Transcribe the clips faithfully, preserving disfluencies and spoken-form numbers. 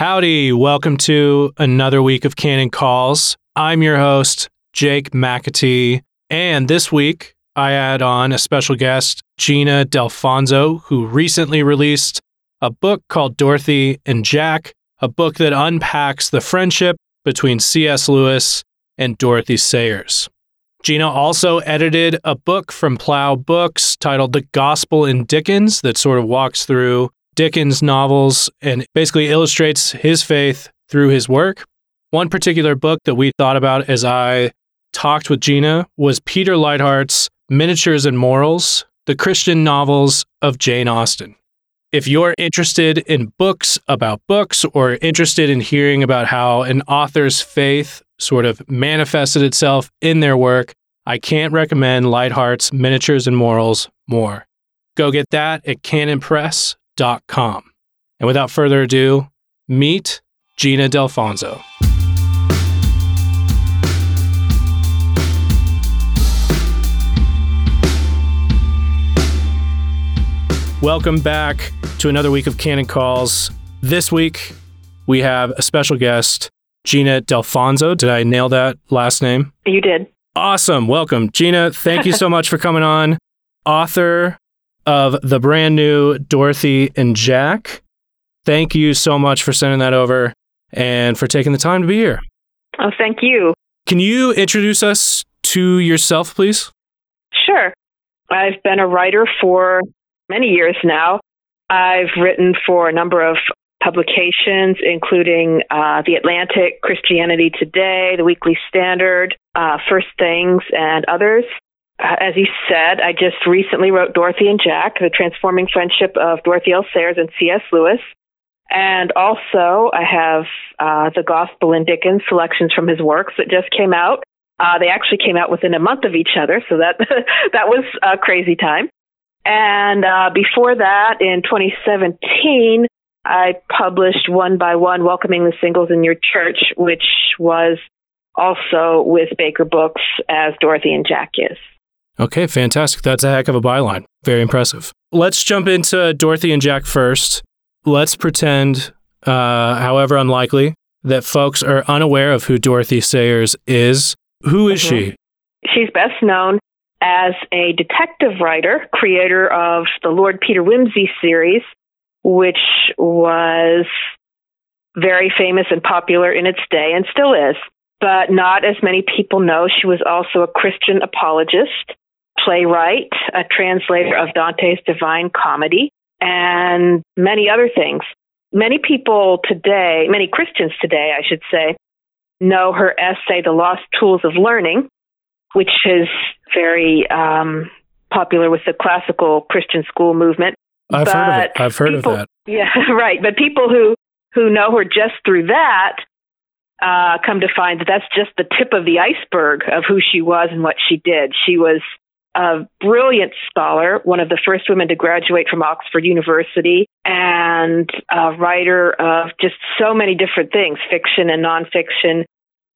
Howdy, welcome to another week of Canon Calls. I'm your host, Jake McAtee, and this week I add on a special guest, Gina Dalfonzo, who recently released a book called Dorothy and Jack, a book that unpacks the friendship between C S. Lewis and Dorothy Sayers. Gina also edited a book from Plough Books titled The Gospel in Dickens that sort of walks through Dickens novels and basically illustrates his faith through his work. One particular book that we thought about as I talked with Gina was Peter Lighthart's Miniatures and Morals, The Christian Novels of Jane Austen. If you're interested in books about books or interested in hearing about how an author's faith sort of manifested itself in their work, I can't recommend Lighthart's Miniatures and Morals more. Go get that at canon press dot com. And without further ado, meet Gina Dalfonzo. Welcome back to another week of Canon Calls. This week, we have a special guest, Gina Dalfonzo. Did I nail that last name? You did. Awesome. Welcome, Gina. Thank you so much for coming on. Author of the brand new Dorothy and Jack. Thank you so much for sending that over and for taking the time to be here. Oh, thank you. Can you introduce us to yourself, please? Sure. I've been a writer for many years now. I've written for a number of publications, including uh, The Atlantic, Christianity Today, The Weekly Standard, uh, First Things, and others. Uh, as you said, I just recently wrote Dorothy and Jack, The Transforming Friendship of Dorothy L. Sayers and C S. Lewis. And also, I have uh, The Gospel in Dickens, selections from his works that just came out. Uh, they actually came out within a month of each other, so that that was a crazy time. And uh, before that, in twenty seventeen, I published One by One, Welcoming the Singles in Your Church, which was also with Baker Books, as Dorothy and Jack is. Okay, fantastic. That's a heck of a byline. Very impressive. Let's jump into Dorothy and Jack first. Let's pretend, uh, however unlikely, that folks are unaware of who Dorothy Sayers is. Who is mm-hmm. she? She's best known as a detective writer, creator of the Lord Peter Wimsey series, which was very famous and popular in its day and still is. But not as many people know, she was also a Christian apologist, playwright, a translator of Dante's Divine Comedy, and many other things. Many people today, many Christians today, I should say, know her essay, The Lost Tools of Learning, which is very um, popular with the classical Christian school movement. I've but heard of it. I've heard people, of that. Yeah, right. But people who, who know her just through that uh, come to find that that's just the tip of the iceberg of who she was and what she did. She was a brilliant scholar, one of the first women to graduate from Oxford University, and a writer of just so many different things, fiction and nonfiction,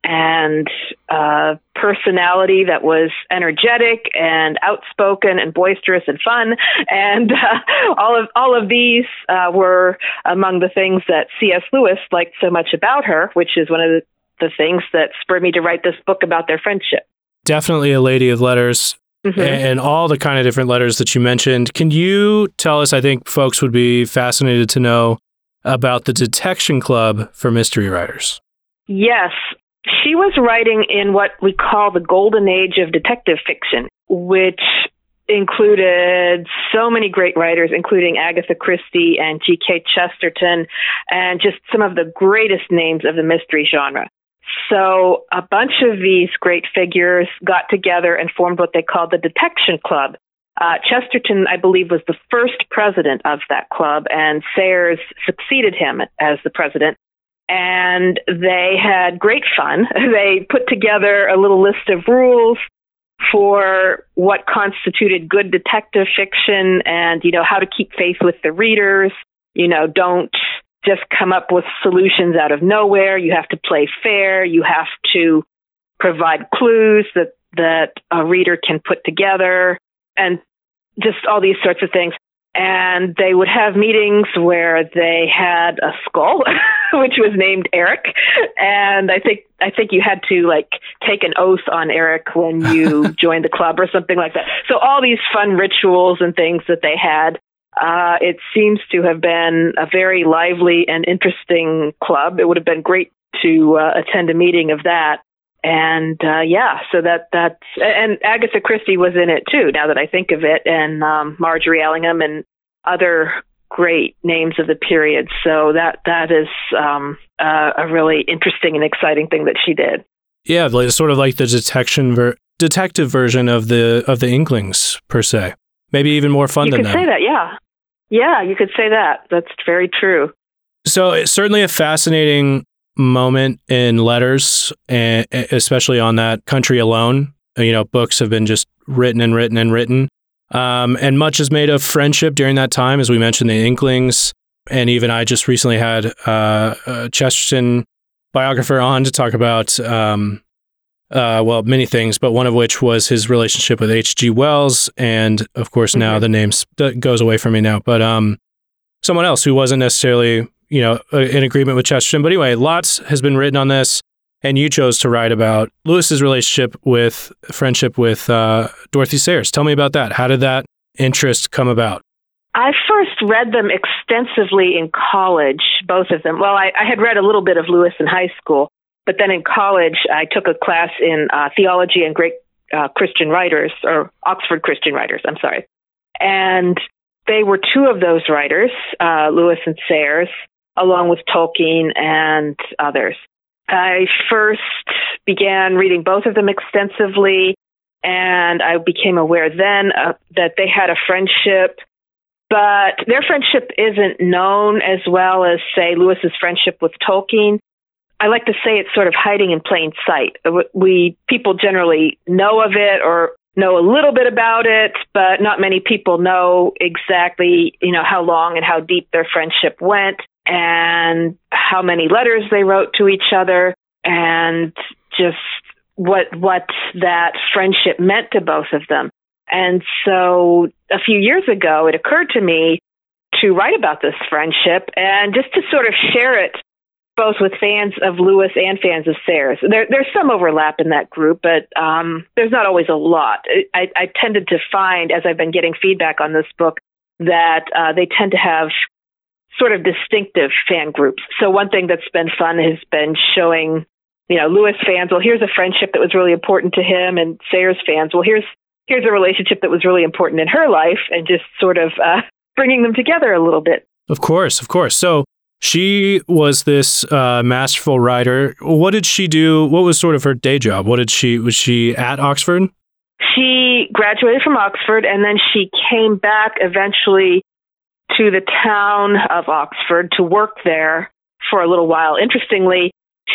and a personality that was energetic and outspoken and boisterous and fun. And uh, all of all of these uh, were among the things that C S. Lewis liked so much about her, which is one of the, the things that spurred me to write this book about their friendship. Definitely a lady of letters mm-hmm. and all the kind of different letters that you mentioned. Can you tell us, I think folks would be fascinated to know about the Detection Club for mystery writers. Yes. She was writing in what we call the golden age of detective fiction, which included so many great writers, including Agatha Christie and G K Chesterton, and just some of the greatest names of the mystery genre. So a bunch of these great figures got together and formed what they called the Detection Club. Uh, Chesterton, I believe, was the first president of that club, and Sayers succeeded him as the president. And they had great fun. They put together a little list of rules for what constituted good detective fiction and, you know, how to keep faith with the readers. You know, don't just come up with solutions out of nowhere. You have to play fair. You have to provide clues that, that a reader can put together and just all these sorts of things. And they would have meetings where they had a skull, which was named Eric. And I think I think you had to like take an oath on Eric when you joined the club or something like that. So all these fun rituals and things that they had. Uh, it seems to have been a very lively and interesting club. It would have been great to uh, attend a meeting of that. And uh, yeah, so that that's and Agatha Christie was in it too. Now that I think of it, and um, Marjorie Allingham and other great names of the period. So that that is um, uh, a really interesting and exciting thing that she did. Yeah, sort of like the detection ver- detective version of the of the Inklings per se. Maybe even more fun you than that. You could say that, yeah, yeah, you could say that. That's very true. So it's certainly a fascinating moment in letters, and especially on that country alone. You know, books have been just written and written and written. Um, and much is made of friendship during that time, as we mentioned, the Inklings. And even I just recently had uh, a Chesterton biographer on to talk about, um, uh, well, many things, but one of which was his relationship with H. G. Wells. And of course, now mm-hmm. the name sp- goes away from me now, but um, someone else who wasn't necessarily, you know, in agreement with Chesterton. But anyway, lots has been written on this, and you chose to write about Lewis's relationship with, friendship with uh, Dorothy Sayers. Tell me about that. How did that interest come about? I first read them extensively in college, both of them. Well, I, I had read a little bit of Lewis in high school, but then in college, I took a class in uh, theology and great uh, Christian writers, or Oxford Christian writers, I'm sorry. And they were two of those writers, uh, Lewis and Sayers, along with Tolkien and others. I first began reading both of them extensively, and I became aware then uh, that they had a friendship, but their friendship isn't known as well as, say, Lewis's friendship with Tolkien. I like to say it's sort of hiding in plain sight. We people generally know of it or know a little bit about it, but not many people know exactly, you know, how long and how deep their friendship went, and how many letters they wrote to each other, and just what what that friendship meant to both of them. And so a few years ago, it occurred to me to write about this friendship and just to sort of share it both with fans of Lewis and fans of Sayers. There, there's some overlap in that group, but um, there's not always a lot. I, I tended to find, as I've been getting feedback on this book, that uh, they tend to have sort of distinctive fan groups. So one thing that's been fun has been showing, you know, Lewis fans, well, here's a friendship that was really important to him, and Sayers fans, well, here's here's a relationship that was really important in her life, and just sort of uh, bringing them together a little bit. Of course, of course. So she was this uh, masterful writer. What did she do? What was sort of her day job? What did she, was she at Oxford? She graduated from Oxford, and then she came back eventually to the town of Oxford to work there for a little while. Interestingly,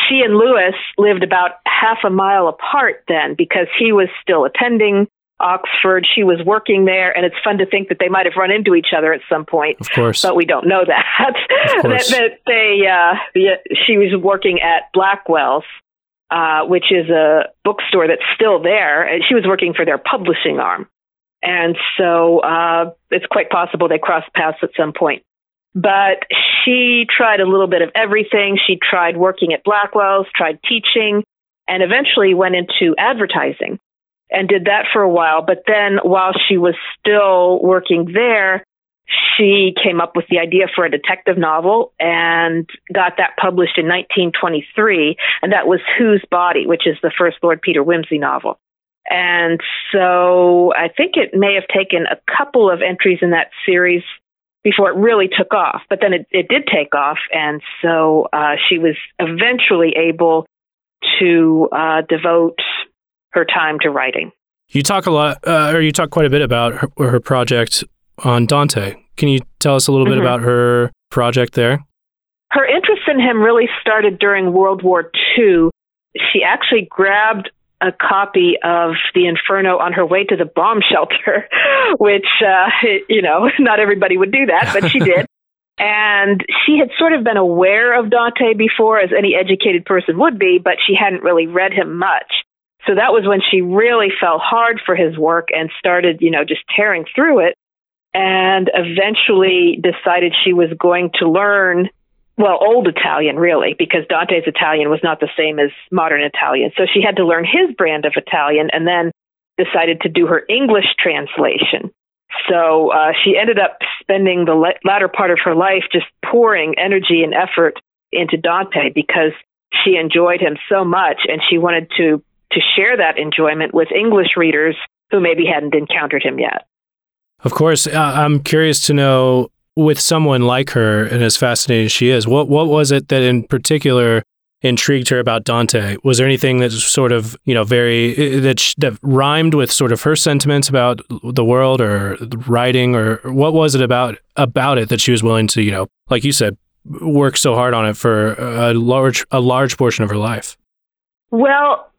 she and Lewis lived about half a mile apart then, because he was still attending Oxford. She was working there, and it's fun to think that they might have run into each other at some point. Of course. But we don't know that. that, that they, uh, she was working at Blackwell's, uh, which is a bookstore that's still there, and she was working for their publishing arm. And so uh, it's quite possible they crossed paths at some point. But she tried a little bit of everything. She tried working at Blackwell's, tried teaching, and eventually went into advertising and did that for a while. But then while she was still working there, she came up with the idea for a detective novel and got that published in nineteen twenty-three. And that was Whose Body, which is the first Lord Peter Wimsey novel. And so I think it may have taken a couple of entries in that series before it really took off. But then it, it did take off. And so uh, she was eventually able to uh, devote her time to writing. You talk a lot, uh, or you talk quite a bit about her, her project on Dante. Can you tell us a little mm-hmm. bit about her project there? Her interest in him really started during World War Two. She actually grabbed a copy of The Inferno on her way to the bomb shelter, which, uh, you know, not everybody would do that, but she did. And she had sort of been aware of Dante before, as any educated person would be, but she hadn't really read him much. So that was when she really fell hard for his work and started, you know, just tearing through it. and eventually decided she was going to learn, well, old Italian, really, because Dante's Italian was not the same as modern Italian. So she had to learn his brand of Italian and then decided to do her English translation. So uh, she ended up spending the le- latter part of her life just pouring energy and effort into Dante because she enjoyed him so much, and she wanted to, to share that enjoyment with English readers who maybe hadn't encountered him yet. Of course, uh, I'm curious to know, with someone like her, and as fascinating as she is, what what was it that in particular intrigued her about Dante? Was there anything that sort of, you know, very, that sh- that rhymed with sort of her sentiments about the world or writing, or what was it about about it that she was willing to, you know, like you said, work so hard on it for a large a large portion of her life? Well,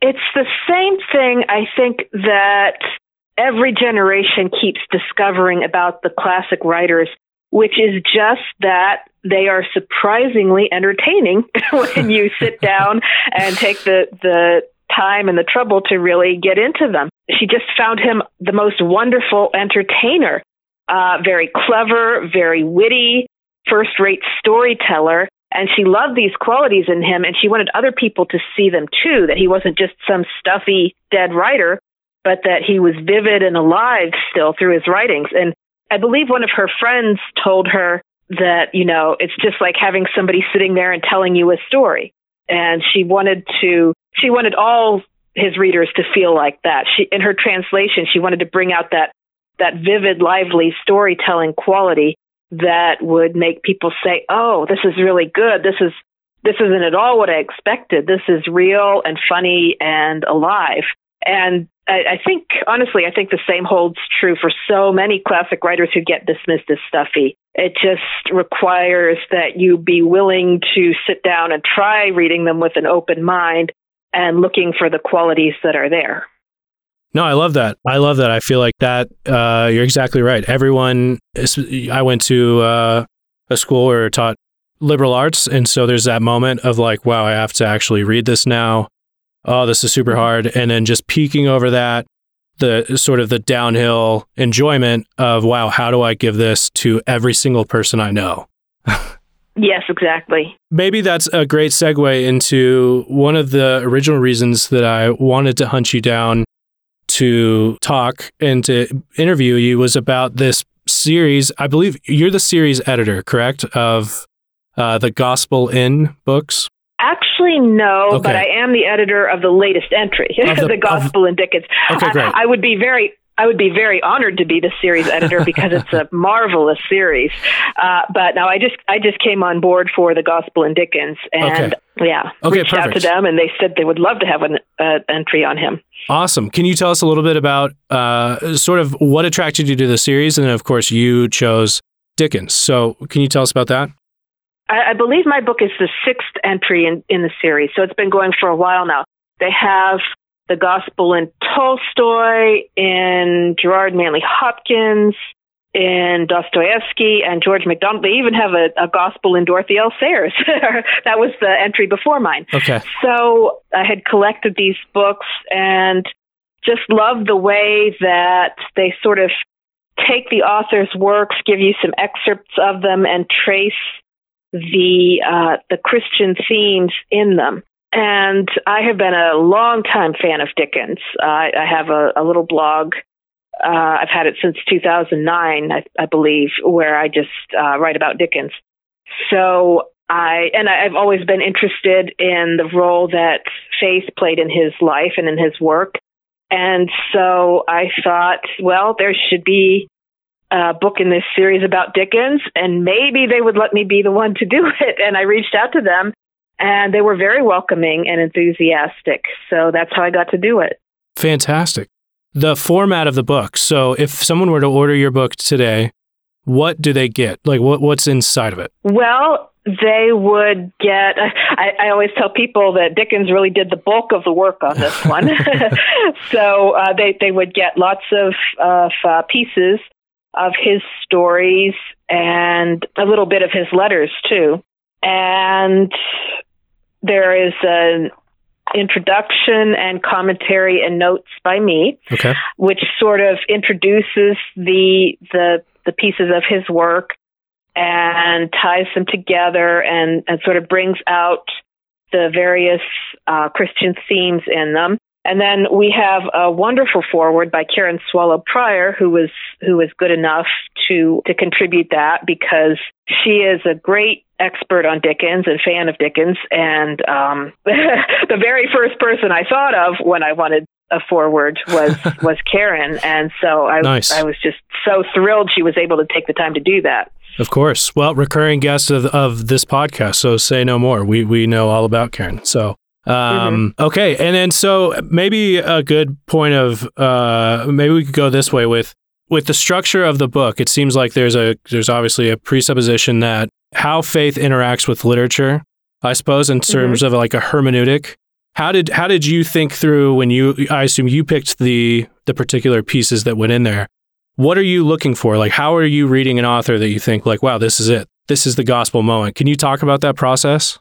it's the same thing, I think, that every generation keeps discovering about the classic writers, which is just that they are surprisingly entertaining when you sit down and take the, the time and the trouble to really get into them. She just found him the most wonderful entertainer, uh, very clever, very witty, first-rate storyteller. And she loved these qualities in him, and she wanted other people to see them too, that he wasn't just some stuffy dead writer, but that he was vivid and alive still through his writings. And I believe one of her friends told her that, you know, it's just like having somebody sitting there and telling you a story. And she wanted to, she wanted all his readers to feel like that. She, in her translation, she wanted to bring out that, that vivid, lively storytelling quality that would make people say, oh, this is really good. This is, this isn't at all what I expected. This is real and funny and alive. And I, I think, honestly, I think the same holds true for so many classic writers who get dismissed as stuffy. It just requires that you be willing to sit down and try reading them with an open mind and looking for the qualities that are there. No, I love that. I love that. I feel like that, uh, you're exactly right. Everyone, I went to uh, a school where I taught liberal arts, and so there's that moment of like, wow, I have to actually read this now. Oh, this is super hard. And then just peeking over that, the sort of the downhill enjoyment of, wow, how do I give this to every single person I know? Yes, exactly. Maybe that's a great segue into one of the original reasons that I wanted to hunt you down to talk and to interview you was about this series. I believe you're the series editor, correct, of uh, The Gospel in Books? Actually, no, okay. But I am the editor of the latest entry, of the, the Gospel in Dickens. Okay, great. I, I would be very, I would be very honored to be the series editor because it's a marvelous series. Uh, but now I just, I just came on board for the Gospel in Dickens, and okay. yeah, okay, reached perfect. out to them, and they said they would love to have an uh, entry on him. Awesome. Can you tell us a little bit about uh, sort of what attracted you to the series, and then of course you chose Dickens. So can you tell us about that? I believe my book is the sixth entry in, in the series, so it's been going for a while now. They have the Gospel in Tolstoy, in Gerard Manley Hopkins, in Dostoevsky, and George MacDonald. They even have a, a Gospel in Dorothy L. Sayers. That was the entry before mine. Okay. So I had collected these books and just loved the way that they sort of take the author's works, give you some excerpts of them, and trace the uh, the Christian themes in them. And I have been a longtime fan of Dickens. Uh, I, I have a, a little blog. Uh, I've had it since two thousand nine, I, I believe, where I just uh, write about Dickens. So I, and I, I've always been interested in the role that faith played in his life and in his work. And so I thought, well, there should be Uh, book in this series about Dickens, and maybe they would let me be the one to do it. And I reached out to them, and they were very welcoming and enthusiastic. So that's how I got to do it. Fantastic. The format of the book. So if someone were to order your book today, what do they get? Like, what what's inside of it? Well, they would get, I, I always tell people that Dickens really did the bulk of the work on this one. so uh, they, they would get lots of, of uh, pieces of his stories and a little bit of his letters too. And there is an introduction and commentary and notes by me, okay. which sort of introduces the the the pieces of his work and ties them together and, and sort of brings out the various uh, Christian themes in them. And then we have a wonderful foreword by Karen Swallow Prior, who was who was good enough to to contribute that, because she is a great expert on Dickens and fan of Dickens. And um, the very first person I thought of when I wanted a foreword was was Karen. And so I, nice. I was just so thrilled she was able to take the time to do that. Of course. Well, recurring guest of, of this podcast, so say no more. We we know all about Karen. So. Um, mm-hmm. Okay. And then so maybe a good point of uh, maybe we could go this way with with the structure of the book. It seems like there's a there's obviously a presupposition that how faith interacts with literature, I suppose, in terms mm-hmm. of like a hermeneutic. How did how did you think through when you I assume you picked the the particular pieces that went in there? What are you looking for? Like, how are you reading an author that you think like, wow, this is it. This is the gospel moment. Can you talk about that process?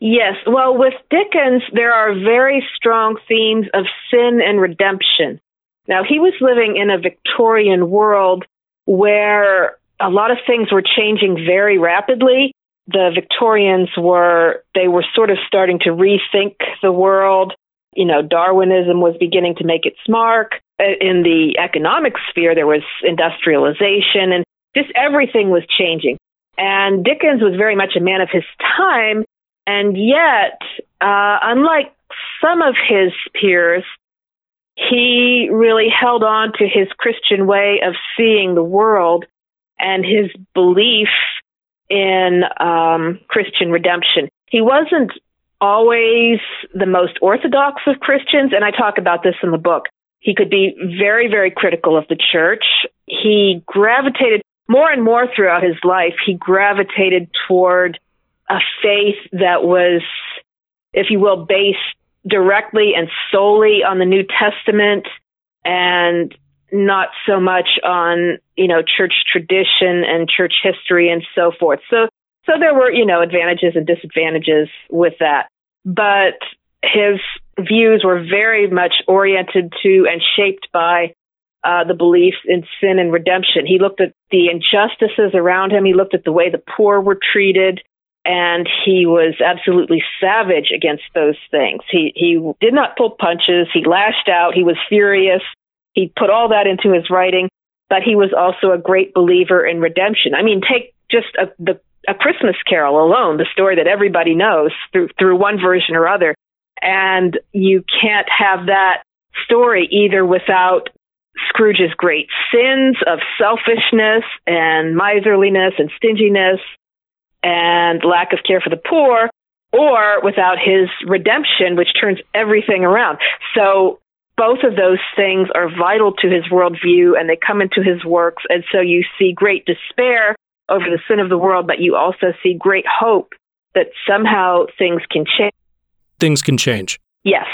Yes. Well, with Dickens, there are very strong themes of sin and redemption. Now, he was living in a Victorian world where a lot of things were changing very rapidly. The Victorians were, they were sort of starting to rethink the world. You know, Darwinism was beginning to make its mark. In the economic sphere, there was industrialization and just everything was changing. And Dickens was very much a man of his time. And yet, uh, unlike some of his peers, he really held on to his Christian way of seeing the world and his belief in um, Christian redemption. He wasn't always the most orthodox of Christians, and I talk about this in the book. He could be very, very critical of the church. He gravitated more and more throughout his life. He gravitated toward a faith that was, if you will, based directly and solely on the New Testament and not so much on, you know, church tradition and church history and so forth. So, so there were, you know, advantages and disadvantages with that. But his views were very much oriented to and shaped by uh, the belief in sin and redemption. He looked at the injustices around him. He looked at the way the poor were treated. And he was absolutely savage against those things. He he did not pull punches. He lashed out. He was furious. He put all that into his writing. But he was also a great believer in redemption. I mean, take just a, the, a Christmas Carol alone, the story that everybody knows through through one version or other. And you can't have that story either without Scrooge's great sins of selfishness and miserliness and stinginess and lack of care for the poor, or without his redemption, which turns everything around. So both of those things are vital to his worldview, and they come into his works. And so you see great despair over the sin of the world, but you also see great hope that somehow things can change. Things can change. Yes.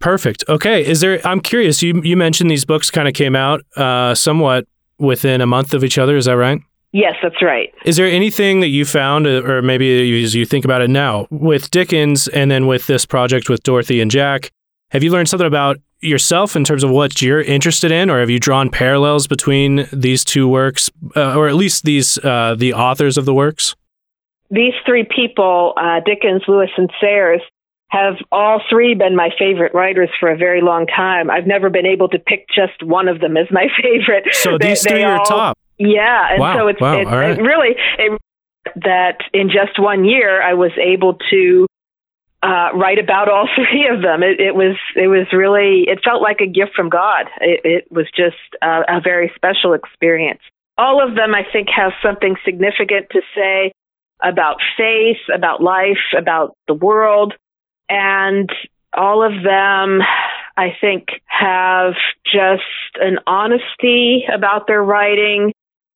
Perfect. Okay. Is there? I'm curious. You you mentioned these books kind of came out uh, somewhat within a month of each other. Is that right? Yes, that's right. Is there anything that you found, or maybe as you think about it now, with Dickens and then with this project with Dorothy and Jack, have you learned something about yourself in terms of what you're interested in, or have you drawn parallels between these two works, uh, or at least these uh, the authors of the works? These three people, uh, Dickens, Lewis, and Sayers, have all three been my favorite writers for a very long time. I've never been able to pick just one of them as my favorite. So they, these three they are all top. Yeah, and wow, so it's, wow, it's right. it really it, that in just one year I was able to uh, write about all three of them. It, it was it was really it felt like a gift from God. It, it was just uh, a very special experience. All of them, I think, have something significant to say about faith, about life, about the world, and all of them, I think, have just an honesty about their writing,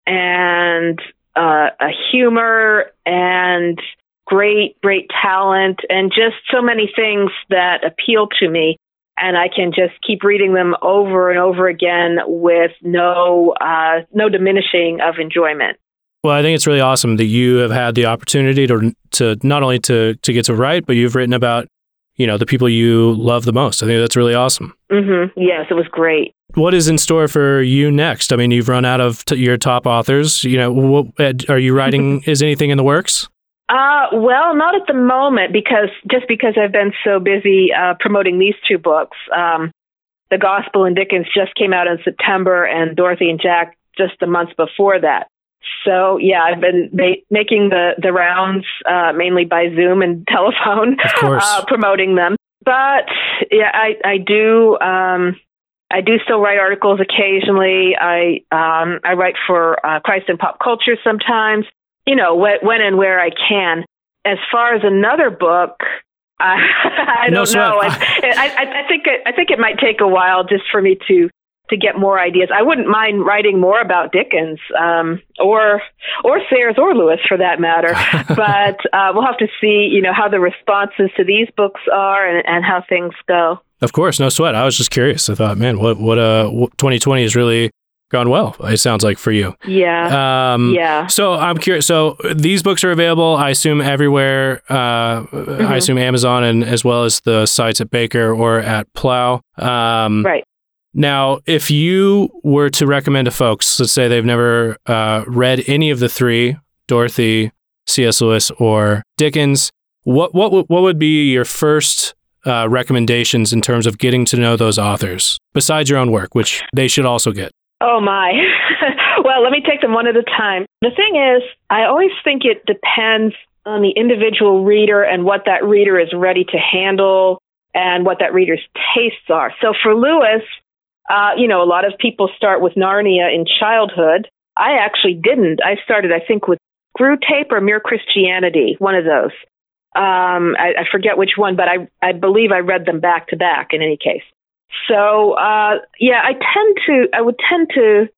and uh, a humor and great, great talent, and just so many things that appeal to me. And I can just keep reading them over and over again with no, uh, no diminishing of enjoyment. Well, I think it's really awesome that you have had the opportunity to to not only to to get to write, but you've written about you know, the people you love the most. I think that's really awesome. Mm-hmm. Yes, it was great. What is in store for you next? I mean, you've run out of t- your top authors. You know, what, are you writing? Is anything in the works? Uh, well, not at the moment, because just because I've been so busy uh, promoting these two books. Um, The Gospel in Dickens just came out in September, and Dorothy and Jack just the months before that. So, yeah, I've been ma- making the, the rounds uh, mainly by Zoom and telephone, of course. uh, promoting them. But, yeah, I, I do... Um, I do still write articles occasionally. I um, I write for uh, Christ and Pop Culture sometimes, you know, wh- when and where I can. As far as another book, I, I no don't sweat. know. I, I, I think it, I think it might take a while just for me to to get more ideas. I wouldn't mind writing more about Dickens um, or or Sayers or Lewis for that matter. But uh, we'll have to see, you know, how the responses to these books are and, and how things go. Of course, no sweat. I was just curious. I thought, man, what what uh, twenty twenty has really gone well, it sounds like, for you. Yeah. Um, yeah. So I'm curious. So these books are available, I assume, everywhere. Uh, mm-hmm. I assume Amazon and as well as the sites at Baker or at Plough. Um, right. Now, if you were to recommend to folks, let's say they've never uh, read any of the three, Dorothy, C S. Lewis, or Dickens, what what what would be your first Uh, recommendations in terms of getting to know those authors, besides your own work, which they should also get? Oh, my. Well, let me take them one at a time. The thing is, I always think it depends on the individual reader and what that reader is ready to handle and what that reader's tastes are. So for Lewis, uh, you know, a lot of people start with Narnia in childhood. I actually didn't. I started, I think, with Screwtape or Mere Christianity, one of those. Um, I, I forget which one, but I, I believe I read them back to back in any case. So, uh, yeah, I tend to, I would tend to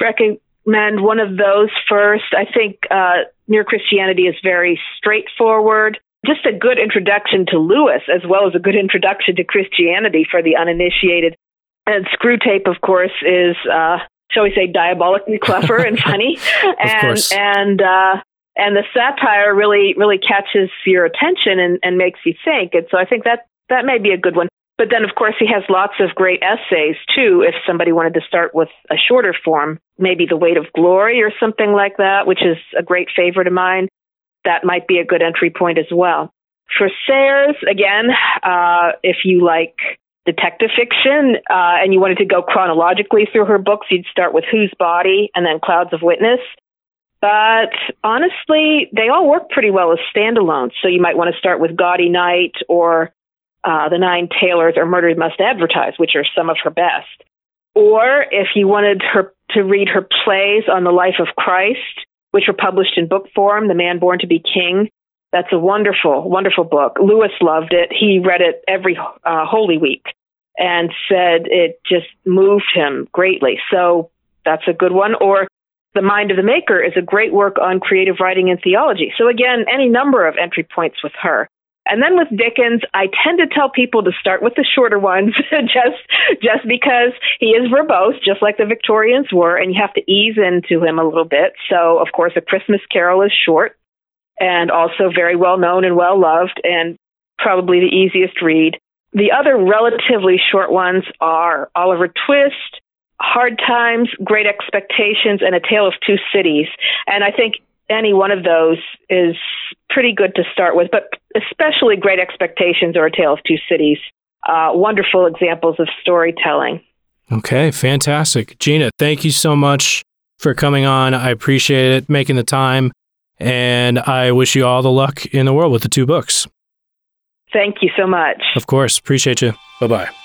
recommend one of those first. I think, uh, Mere Christianity is very straightforward, just a good introduction to Lewis, as well as a good introduction to Christianity for the uninitiated. And Screwtape, of course, is, uh, shall we say, diabolically clever and funny. and, and, uh, And the satire really, really catches your attention and, and makes you think. And so I think that that may be a good one. But then, of course, he has lots of great essays, too, if somebody wanted to start with a shorter form, maybe The Weight of Glory or something like that, which is a great favorite of mine. That might be a good entry point as well. For Sayers, again, uh, if you like detective fiction uh, and you wanted to go chronologically through her books, you'd start with Whose Body and then Clouds of Witness. But honestly, they all work pretty well as standalones. So you might want to start with Gaudy Night or uh, The Nine Tailors or Murder Must Advertise, which are some of her best. Or if you wanted her to read her plays on the life of Christ, which were published in book form, The Man Born to be King, that's a wonderful, wonderful book. Lewis loved it. He read it every uh, Holy Week and said it just moved him greatly. So that's a good one. Or The Mind of the Maker is a great work on creative writing and theology. So again, any number of entry points with her. And then with Dickens, I tend to tell people to start with the shorter ones just just because he is verbose, just like the Victorians were, and you have to ease into him a little bit. So, of course, A Christmas Carol is short and also very well-known and well-loved and probably the easiest read. The other relatively short ones are Oliver Twist, Hard Times, Great Expectations, and A Tale of Two Cities. And I think any one of those is pretty good to start with, but especially Great Expectations or A Tale of Two Cities. Uh, wonderful examples of storytelling. Okay, fantastic. Gina, thank you so much for coming on. I appreciate it, making the time, and I wish you all the luck in the world with the two books. Thank you so much. Of course. Appreciate you. Bye-bye.